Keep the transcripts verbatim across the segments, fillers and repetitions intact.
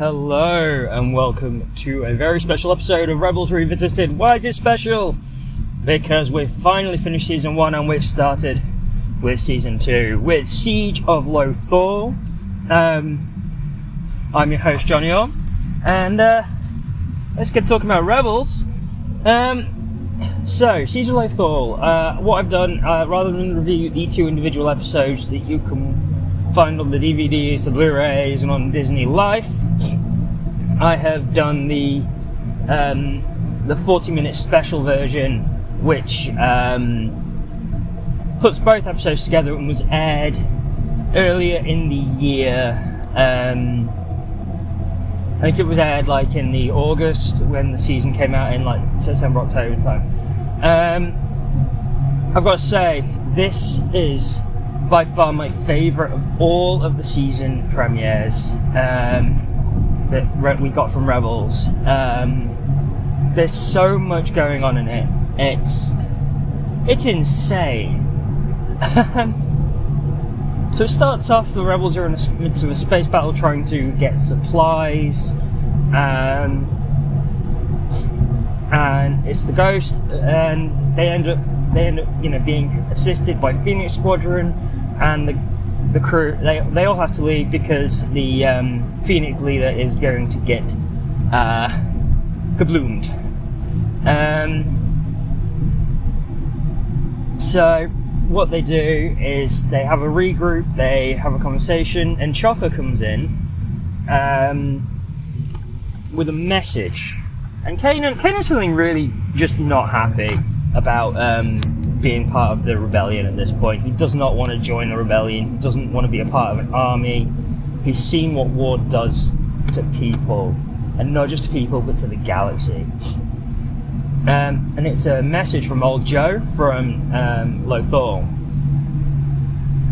Hello and welcome to a very special episode of Rebels Revisited. Why is it special? Because we've finally finished season one and we've started with season two with Siege of Lothal. Um, I'm your host Johnny Orr, and uh, let's get talking about Rebels. Um, so Siege of Lothal. Uh, what I've done, uh, rather than review the two individual episodes that you can find on the D V Ds, the Blu-rays, and on Disney Life, I have done the um, the forty minute special version, which um, puts both episodes together and was aired earlier in the year. Um, I think it was aired like in the August when the season came out, in like September, October time. Um, I've got to say, this is by far my favourite of all of the season premieres um, that we got from Rebels. Um, there's so much going on in it. It's it's insane. So it starts off, the Rebels are in the midst of a space battle trying to get supplies. Um, and it's the Ghost, and they end up they end up you know being assisted by Phoenix Squadron. And the, the crew, they, they all have to leave because the um, Phoenix leader is going to get uh, kabloomed. Um, so what they do is they have a regroup, they have a conversation, and Chopper comes in um, with a message. And Kanan, Kanan's feeling really just not happy about um, being part of the rebellion at this point. He does not want to join the rebellion. He doesn't want to be a part of an army. He's seen what war does to people, and not just to people, but to the galaxy. Um, and it's a message from old Joe from um, Lothal,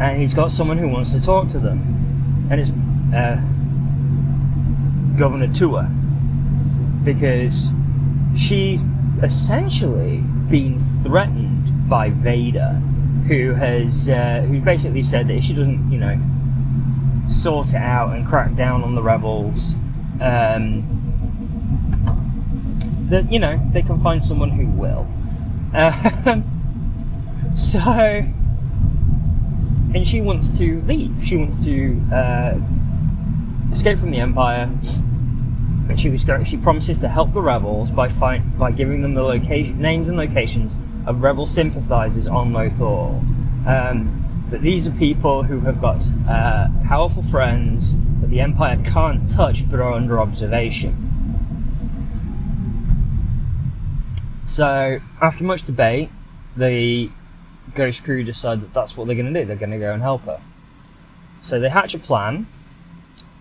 and he's got someone who wants to talk to them, and it's uh, Governor Tua, because she's essentially been threatened by Vader, who has uh, who basically said that if she doesn't, you know, sort it out and crack down on the rebels, um, that you know they can find someone who will. Uh, so, and she wants to leave. She wants to uh, escape from the Empire. And she was, she promises to help the rebels by find, by giving them the location, names and locations of rebel sympathisers on Lothal. Um, but these are people who have got uh, powerful friends that the Empire can't touch but are under observation. So, after much debate, the Ghost crew decide that that's what they're going to do. They're going to go and help her. So they hatch a plan.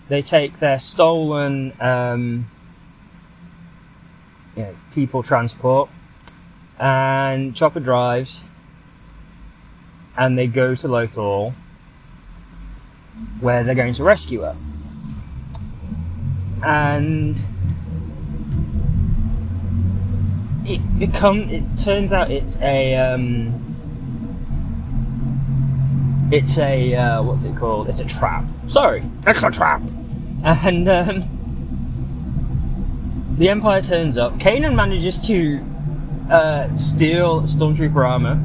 They take their stolen um, you know, people transport, and Chopper drives, and they go to Lothal, where they're going to rescue her. And it become it turns out it's a um, it's a uh, what's it called? It's a trap. Sorry, it's a trap. And um, the Empire turns up. Kanan manages to uh, steal Stormtrooper armor.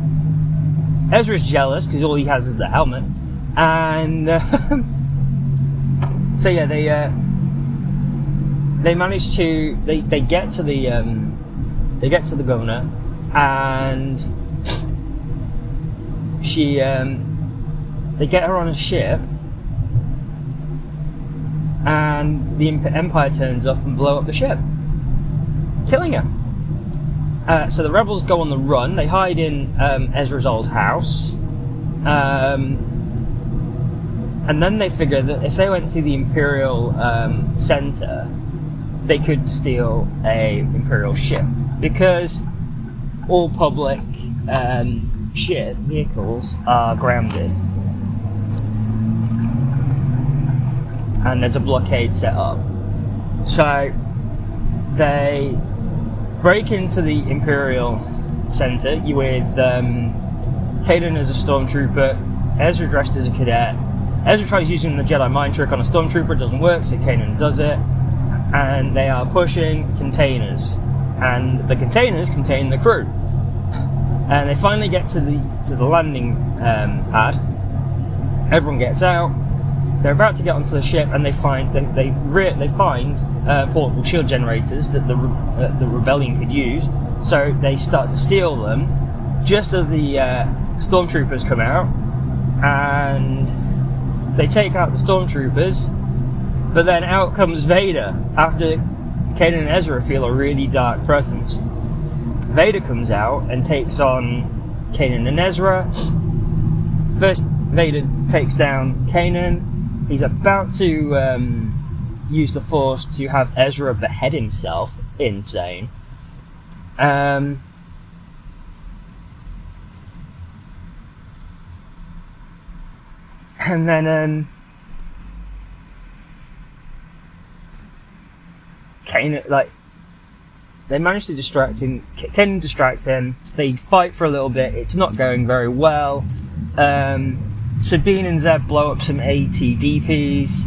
Ezra's jealous because all he has is the helmet. And um, so yeah, they uh, they manage to they, they get to the um, they get to the governor, and she um, they get her on a ship. And the Empire turns up and blow up the ship, killing her. Uh, so the rebels go on the run. They hide in um, Ezra's old house, um, and then they figure that if they went to the Imperial um, Center, they could steal a Imperial ship, because all public um, ship vehicles are grounded. And there's a blockade set up. So they break into the Imperial Center with um, Kanan as a stormtrooper, Ezra dressed as a cadet. Ezra tries using the Jedi mind trick on a stormtrooper, it doesn't work, so Kanan does it. and they are pushing containers, and the containers contain the crew. And they finally get to the to the landing um, pad. Everyone gets out. They're about to get onto the ship, and they find they they, re they find uh, portable shield generators that the re uh, the rebellion could use. So they start to steal them. Just as the uh, stormtroopers come out, and they take out the stormtroopers, but then out comes Vader. After Kanan and Ezra feel a really dark presence, Vader comes out and takes on Kanan and Ezra. First, Vader takes down Kanan. He's about to um, use the Force to have Ezra behead himself. Insane. Um, and then um, Kanan, like, they manage to distract him. Kanan distracts him. They fight for a little bit. It's not going very well. Um, Sabine and Zeb blow up some A T D Ps.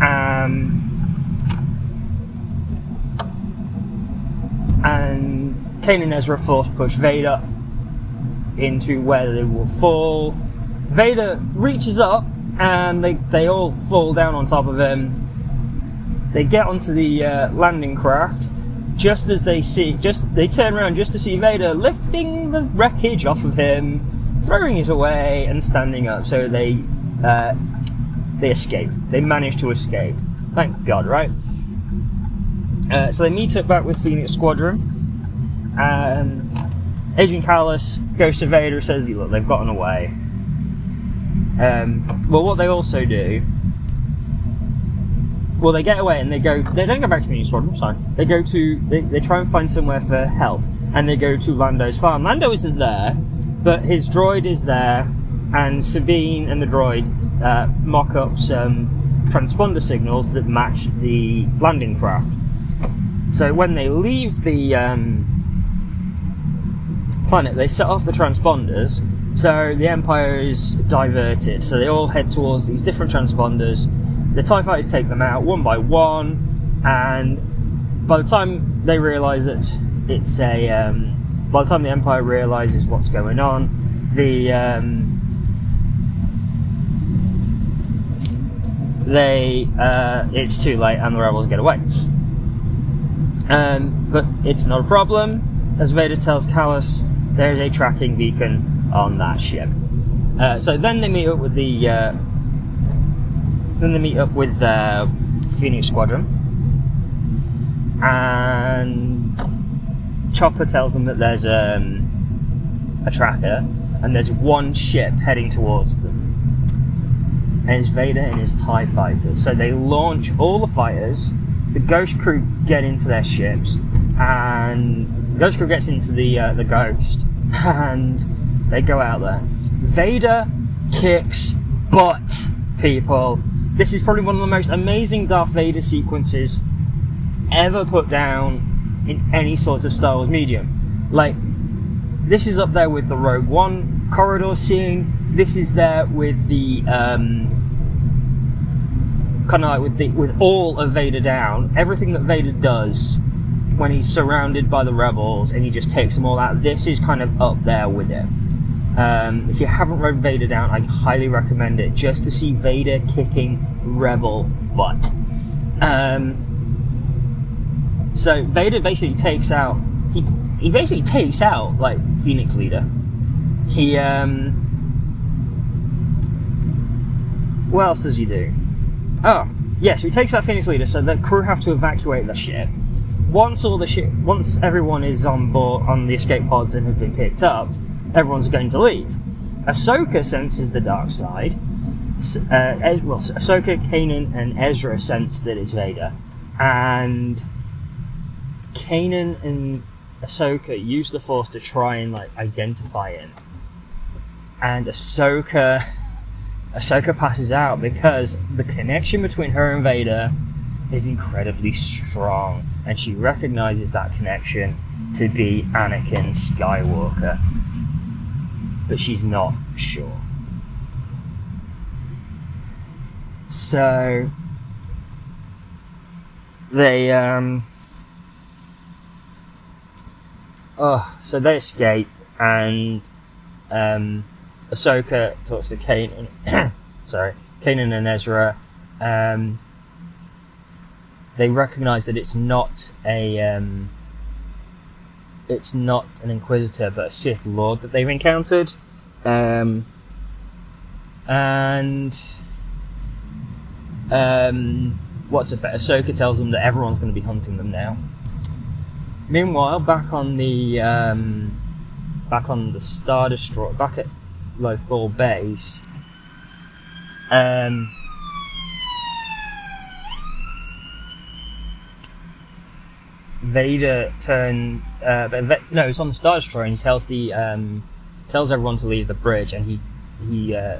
Um, and Kanan and Ezra force push Vader into where they will fall. Vader reaches up, and they, they all fall down on top of him. They get onto the uh, landing craft. Just as they see, just they turn around just to see Vader lifting the wreckage off of him, throwing it away, and standing up. So they uh, they escape. They manage to escape. Thank God, right? Uh, so they meet up back with Phoenix Squadron. Um, Agent Kallus goes to Vader and says, "Look, they've gotten away." Um, well, what they also do. Well, they get away and they go. They don't go back to Phoenix Squadron. Sorry, they go to. They, they try and find somewhere for help, and they go to Lando's farm. Lando isn't there, but his droid is there, and Sabine and the droid uh, mock up some transponder signals that match the landing craft. So when they leave the um, planet, they set off the transponders. So the Empire is diverted. So they all head towards these different transponders. The TIE fighters take them out one by one, and by the time they realise that it's a, um, by the time the Empire realises what's going on, the um, they uh, it's too late, and the rebels get away. Um, but it's not a problem, as Vader tells Kallus. There is a tracking beacon on that ship. Uh, so then they meet up with the. Uh, Then they meet up with uh, Phoenix Squadron, and Chopper tells them that there's um, a tracker, and there's one ship heading towards them, and it's Vader and his TIE fighters. So they launch all the fighters. The Ghost crew get into their ships, and the Ghost crew gets into the uh, the Ghost, and they go out there. Vader kicks butt, people. This is probably one of the most amazing Darth Vader sequences ever put down in any sort of Star Wars medium. Like, this is up there with the Rogue One corridor scene. This is there with the um, kind of like with the with all of Vader Down. Everything that Vader does when he's surrounded by the rebels and he just takes them all out. This is kind of up there with it. Um, if you haven't read Vader Down, I highly recommend it, just to see Vader kicking rebel butt. Um, so Vader basically takes out he he basically takes out like Phoenix Leader. He um, what else does he do? Oh yes, he takes out Phoenix Leader. So the crew have to evacuate the ship. Once all the ship, once everyone is on board on the escape pods and have been picked up. Everyone's going to leave. Ahsoka senses the dark side. Uh, well, Ahsoka, Kanan, and Ezra sense that it's Vader. And Kanan and Ahsoka use the Force to try and, like, identify him. And Ahsoka... Ahsoka passes out because the connection between her and Vader is incredibly strong. And she recognizes that connection to be Anakin Skywalker. But she's not sure. So they um oh so they escape, and um Ahsoka talks to Kanan sorry Kanan and Ezra. Um they recognize that it's not a um it's not an Inquisitor but a Sith Lord that they've encountered, um and um what's it, Ahsoka tells them that everyone's going to be hunting them now. Meanwhile, back on the um back on the Star Destroyer, back at Lothal base, um Vader turns, uh, no, it's on the Star Destroyer, and he tells the, um, tells everyone to leave the bridge, and he, he, uh,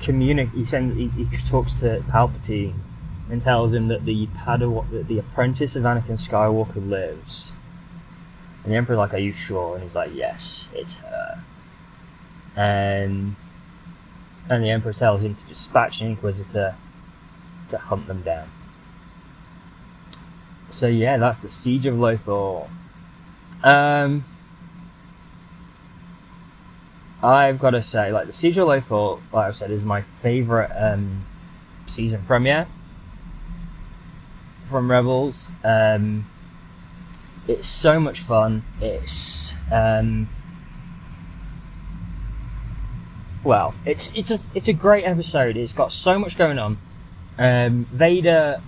communic- he sends, he, he talks to Palpatine, and tells him that the Padawan, that the apprentice of Anakin Skywalker lives. And the Emperor's like, "Are you sure?" And he's like, "Yes, it's her." And, and the Emperor tells him to dispatch an Inquisitor to hunt them down. So yeah, that's the Siege of Lothal. Um, I've got to say, like, the Siege of Lothal, like I've said, is my favourite um, season premiere from Rebels. Um, it's so much fun. It's um, well, it's it's a it's a great episode. It's got so much going on. Um, Vader.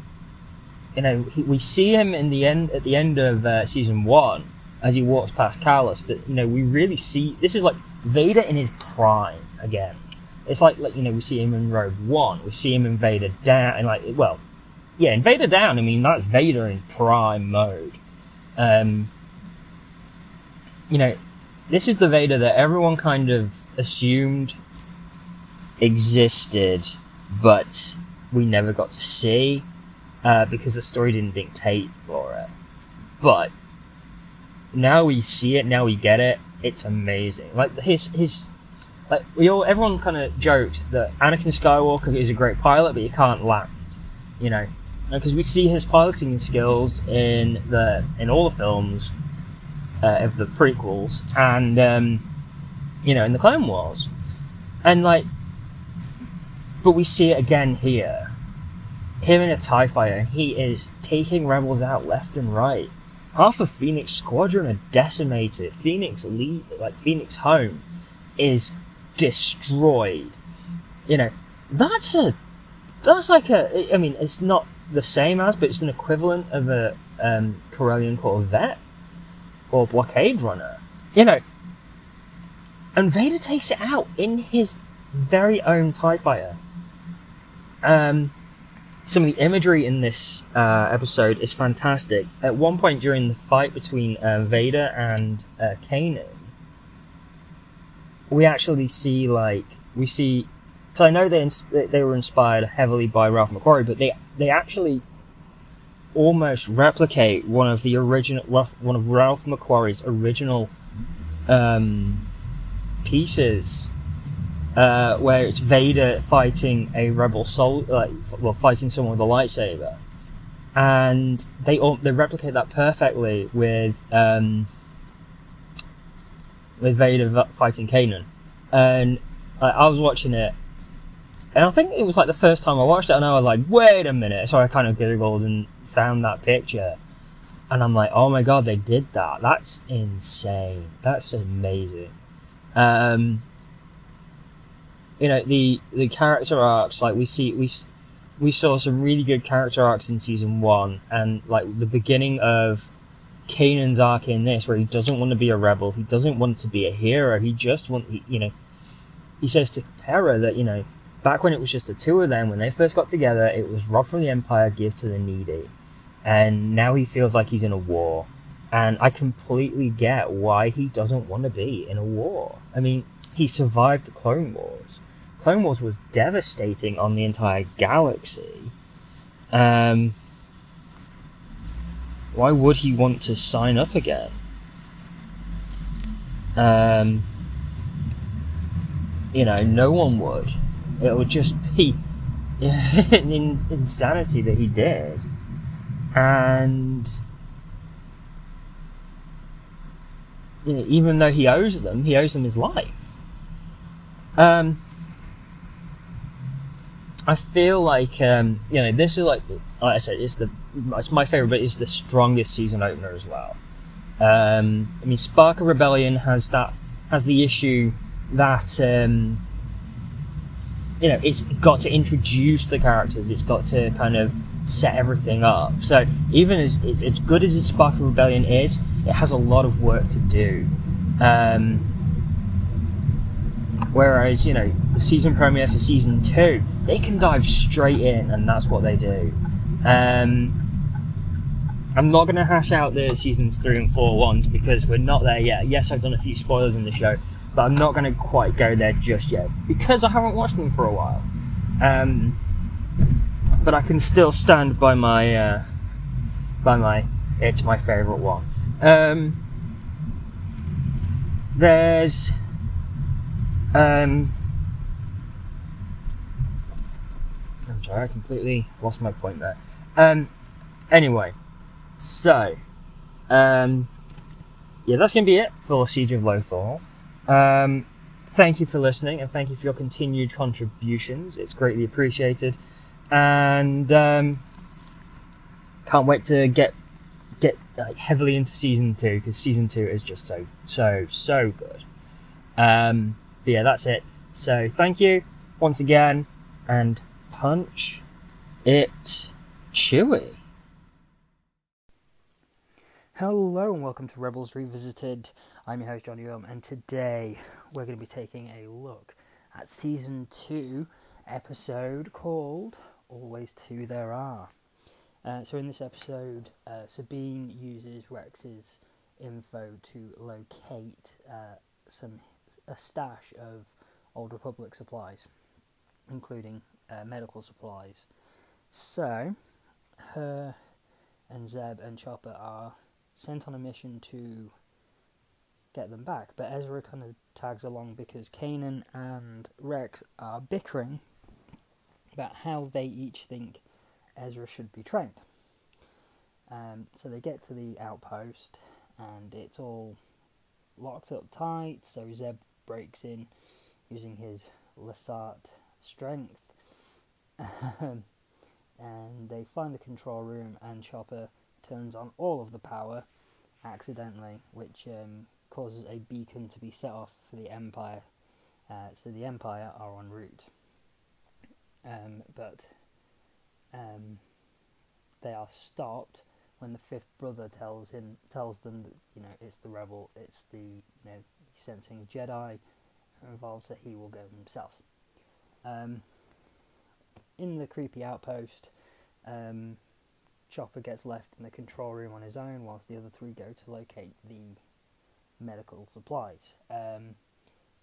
You know, he, we see him in the end at the end of uh, season one as he walks past Kallus, but you know, we really see this is like Vader in his prime again. It's like, like you know, we see him in Rogue One, we see him in Vader Down, and like well, yeah, in Vader Down. I mean, that's Vader in prime mode. Um, you know, this is the Vader that everyone kind of assumed existed, but we never got to see. Uh, because the story didn't dictate for it. But now we see it, now we get it. It's amazing. Like his his like we all everyone kinda joked that Anakin Skywalker is a great pilot but you can't land. You know? Because we see his piloting skills in the in all the films uh, of the prequels and um, you know, in the Clone Wars. And like but we see it again here. Him in a TIE fighter, he is taking Rebels out left and right. Half of Phoenix Squadron are decimated. Phoenix lead, like Phoenix Home, is destroyed. You know, that's a, that's like a, I mean, it's not the same as, but it's an equivalent of a um, Corellian Corvette or blockade runner. You know, and Vader takes it out in his very own TIE fighter. Um. Some of the imagery in this uh, episode is fantastic. At one point during the fight between uh, Vader and uh, Kanan, we actually see, like, we see... So I know they ins- they were inspired heavily by Ralph McQuarrie, but they they actually almost replicate one of the original... one of Ralph McQuarrie's original um, pieces... Uh, where it's Vader fighting a rebel soldier, like, well, fighting someone with a lightsaber, and they all, they replicate that perfectly with um, with Vader fighting Kanan. And like, I was watching it, and I think it was like the first time I watched it, and I was like, "Wait a minute!" So I kind of googled and found that picture, and I'm like, "Oh my god, they did that! That's insane! That's amazing!" Um, You know, the, the character arcs, like, we see, we, we saw some really good character arcs in season one, and, like, the beginning of Kanan's arc in this, where he doesn't want to be a rebel, he doesn't want to be a hero, he just wants, you know, he says to Hera that, you know, back when it was just the two of them, when they first got together, it was rob from the Empire, give to the needy, and now he feels like he's in a war, and I completely get why he doesn't want to be in a war. I mean, he survived the Clone Wars. Clone Wars was devastating on the entire galaxy. Um, why would he want to sign up again? Um, you know, no one would. It would just be in, in insanity that he did. and you know, even though he owes them, he owes them his life. Um, I feel like um, you know this is like, the, like I said, it's the it's my favorite, but it's the strongest season opener as well. Um, I mean, Spark of Rebellion has that has the issue that um, you know it's got to introduce the characters, it's got to kind of set everything up. So even as it's as good as its Spark of Rebellion is, it has a lot of work to do. Um, Whereas, you know, the season premiere for season two, they can dive straight in, and that's what they do. Um, I'm not going to hash out the seasons three and four ones because we're not there yet. Yes, I've done a few spoilers in the show, but I'm not going to quite go there just yet because I haven't watched them for a while. Um, but I can still stand by my, uh, by my, it's my favourite one. Um, there's... Um, I'm sorry, I completely lost my point there. Um, anyway, so, um, yeah, that's going to be it for Siege of Lothal. Um, thank you for listening, and thank you for your continued contributions. It's greatly appreciated. And um, can't wait to get get like, heavily into season two, because season two is just so, so, so good. Um... But yeah, that's it. So thank you once again, and punch it chewy. Hello and welcome to Rebels Revisited. I'm your host Johnny Orr, and today we're going to be taking a look at season two episode called Always Two There Are. Uh, so in this episode, uh, Sabine uses Rex's info to locate uh, some a stash of Old Republic supplies, including uh, medical supplies. So, her and Zeb and Chopper are sent on a mission to get them back, but Ezra kind of tags along because Kanan and Rex are bickering about how they each think Ezra should be trained. Um, so they get to the outpost, and it's all locked up tight, so Zeb breaks in using his Lasat strength, um, and they find the control room, and Chopper turns on all of the power accidentally, which um, causes a beacon to be set off for the Empire. Uh, so the Empire are en route, um, but um, they are stopped when the Fifth Brother tells him tells them that, you know, it's the rebel, it's the, you know, he's sensing Jedi involved, so he will go himself. Um, in the creepy outpost, um, Chopper gets left in the control room on his own whilst the other three go to locate the medical supplies. Um,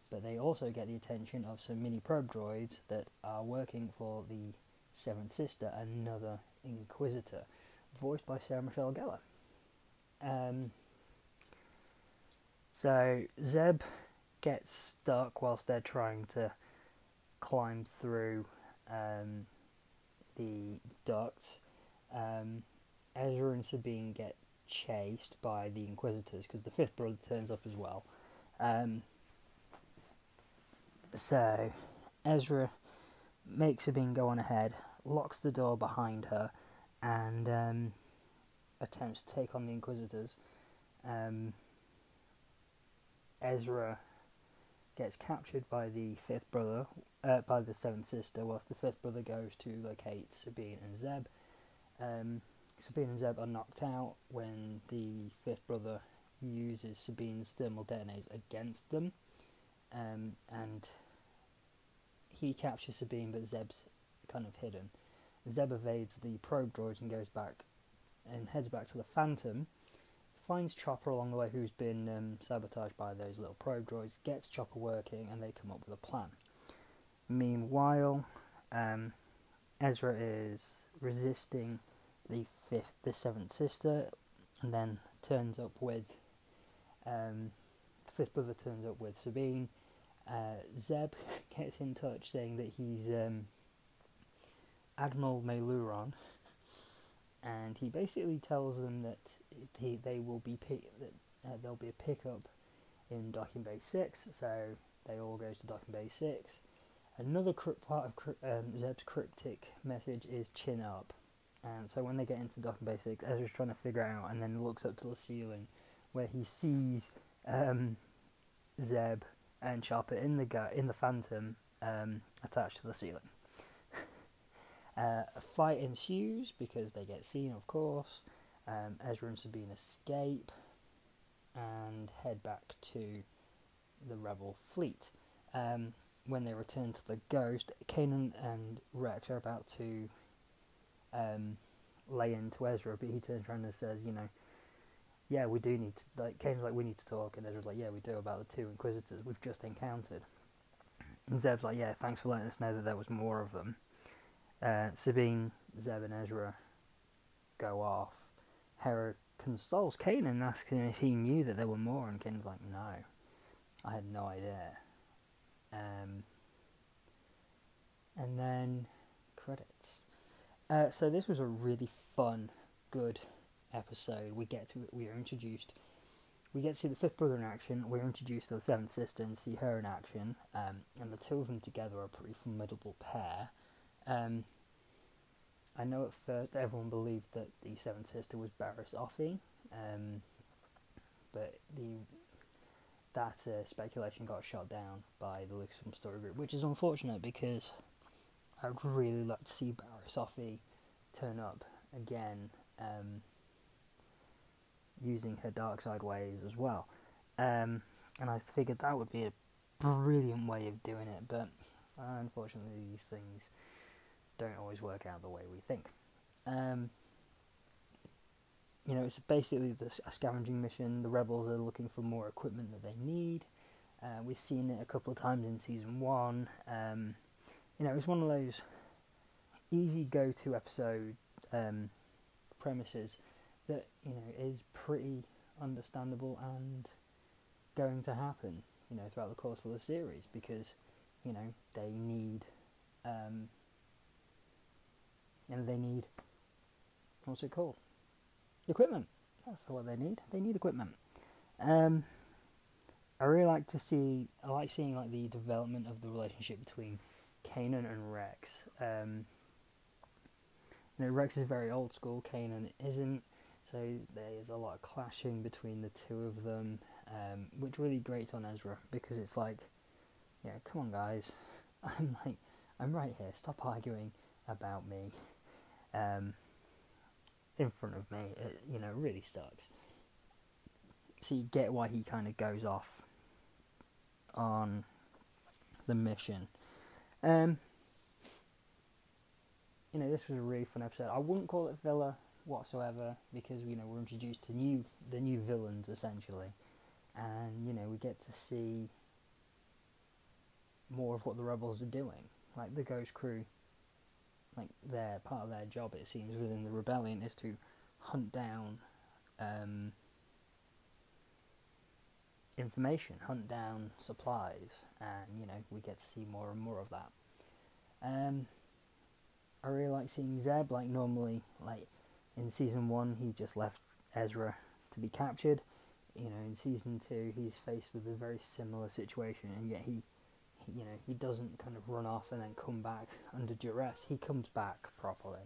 but they also get the attention of some mini probe droids that are working for the Seventh Sister, another Inquisitor, voiced by Sarah Michelle Gellar. Um, so Zeb gets stuck whilst they're trying to climb through um, the ducts. Um, Ezra and Sabine get chased by the Inquisitors because the Fifth Brother turns up as well. Um, so Ezra makes Sabine go on ahead, locks the door behind her, and um, attempts to take on the Inquisitors. Um, Ezra gets captured by the Fifth Brother, uh, by the Seventh Sister, whilst the Fifth Brother goes to locate Sabine and Zeb. Um, Sabine and Zeb are knocked out when the Fifth Brother uses Sabine's thermal detonators against them, um, and he captures Sabine, but Zeb's kind of hidden. Zeb evades the probe droids and goes back and heads back to the Phantom, finds Chopper along the way, who's been um, sabotaged by those little probe droids, gets Chopper working, and they come up with a plan. Meanwhile, um, Ezra is resisting the fifth, the Seventh Sister, and then turns up with, um, the Fifth Brother turns up with Sabine. Uh, Zeb gets in touch saying that he's... Um, Admiral Meluron, and he basically tells them that he, they will be pick, that uh, there'll be a pickup in docking bay six, so they all go to docking bay six. Another part of um, Zeb's cryptic message is chin up, and so when they get into docking bay six, Ezra's trying to figure out and then looks up to the ceiling where he sees um, Zeb and Chopper in the ga- in the Phantom um, attached to the ceiling. Uh, a fight ensues because they get seen, of course. Um, Ezra and Sabine escape and head back to the rebel fleet. Um, when they return to the Ghost, Kanan and Rex are about to um, lay into Ezra, but he turns around and says, you know, yeah, we do need to, like, Kanan's like, we need to talk, and Ezra's like, yeah, we do, about the two Inquisitors we've just encountered. And Zeb's like, yeah, thanks for letting us know that there was more of them. Uh, Sabine, Zeb and Ezra go off. Hera consoles Kanan and asks him if he knew that there were more, and Kanan's like, no, I had no idea. Um, and then credits. Uh, so this was a really fun, good episode. We get to, we are introduced, we get to see the Fifth Brother in action, we're introduced to the Seventh Sister and see her in action, um, and the two of them together are a pretty formidable pair. Um, I know at first everyone believed that the Seventh Sister was Barris Offee, um, but the that uh, speculation got shot down by the Lucasfilm Story Group, which is unfortunate because I would really like to see Barris Offee turn up again, um, using her dark side ways as well, um, and I figured that would be a brilliant way of doing it, but uh, unfortunately these things don't always work out the way we think. Um, you know, it's basically this, a scavenging mission. The rebels are looking for more equipment that they need. Uh, we've seen it a couple of times in season one. Um, you know, it's one of those easy go-to episode um, premises that, you know, is pretty understandable and going to happen, you know, throughout the course of the series because, you know, they need... Um, And they need, what's it called? Equipment. That's the word they need. They need equipment. Um, I really like to see, I like seeing like the development of the relationship between Kanan and Rex. Um, you know, Rex is very old school, Kanan isn't, so there's a lot of clashing between the two of them, um, which really grates on Ezra because it's like, yeah, come on guys, I'm like, I'm right here, stop arguing about me. Um, in front of me, it, you know, really sucks. So you get why he kind of goes off on the mission. Um, you know, this was a really fun episode. I wouldn't call it filler whatsoever because, you know, we're introduced to new the new villains essentially, and you know, we get to see more of what the rebels are doing, like the Ghost Crew. Like, their part of their job, it seems, within the rebellion is to hunt down um, information, hunt down supplies, and, you know, we get to see more and more of that. Um, I really like seeing Zeb, like, normally, like, in Season one, he just left Ezra to be captured. You know, in Season two, he's faced with a very similar situation, and yet he You know, he doesn't kind of run off and then come back under duress. He comes back properly.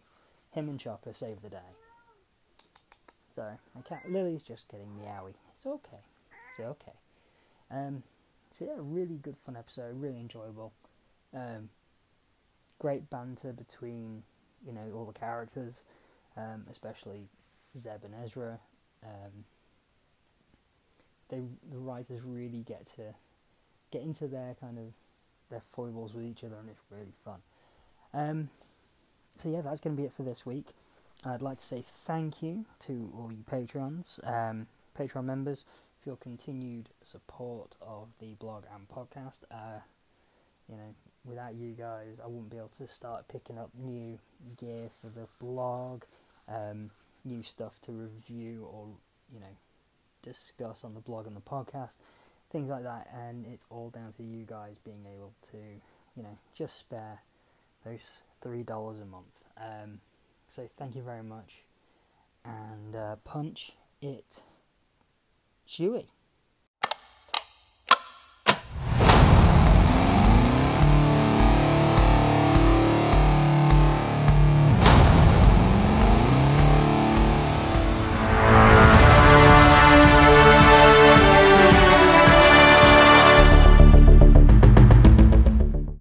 Him and Chopper save the day. So, my cat Lily's just getting meowy. It's okay. It's okay. Um, so, yeah, really good fun episode. Really enjoyable. Um, great banter between, you know, all the characters. Um, especially Zeb and Ezra. Um, they, the writers really get to get into their kind of their foibles with each other, and it's really fun. Um, so yeah, that's going to be it for this week. I'd like to say thank you to all you Patrons, um, Patreon members, for your continued support of the blog and podcast. Uh, you know, without you guys, I wouldn't be able to start picking up new gear for the blog, um, new stuff to review or, you know, discuss on the blog and the podcast. Things like that, and it's all down to you guys being able to, you know, just spare those three dollars a month. Um, so thank you very much. and uh, punch it Chewie.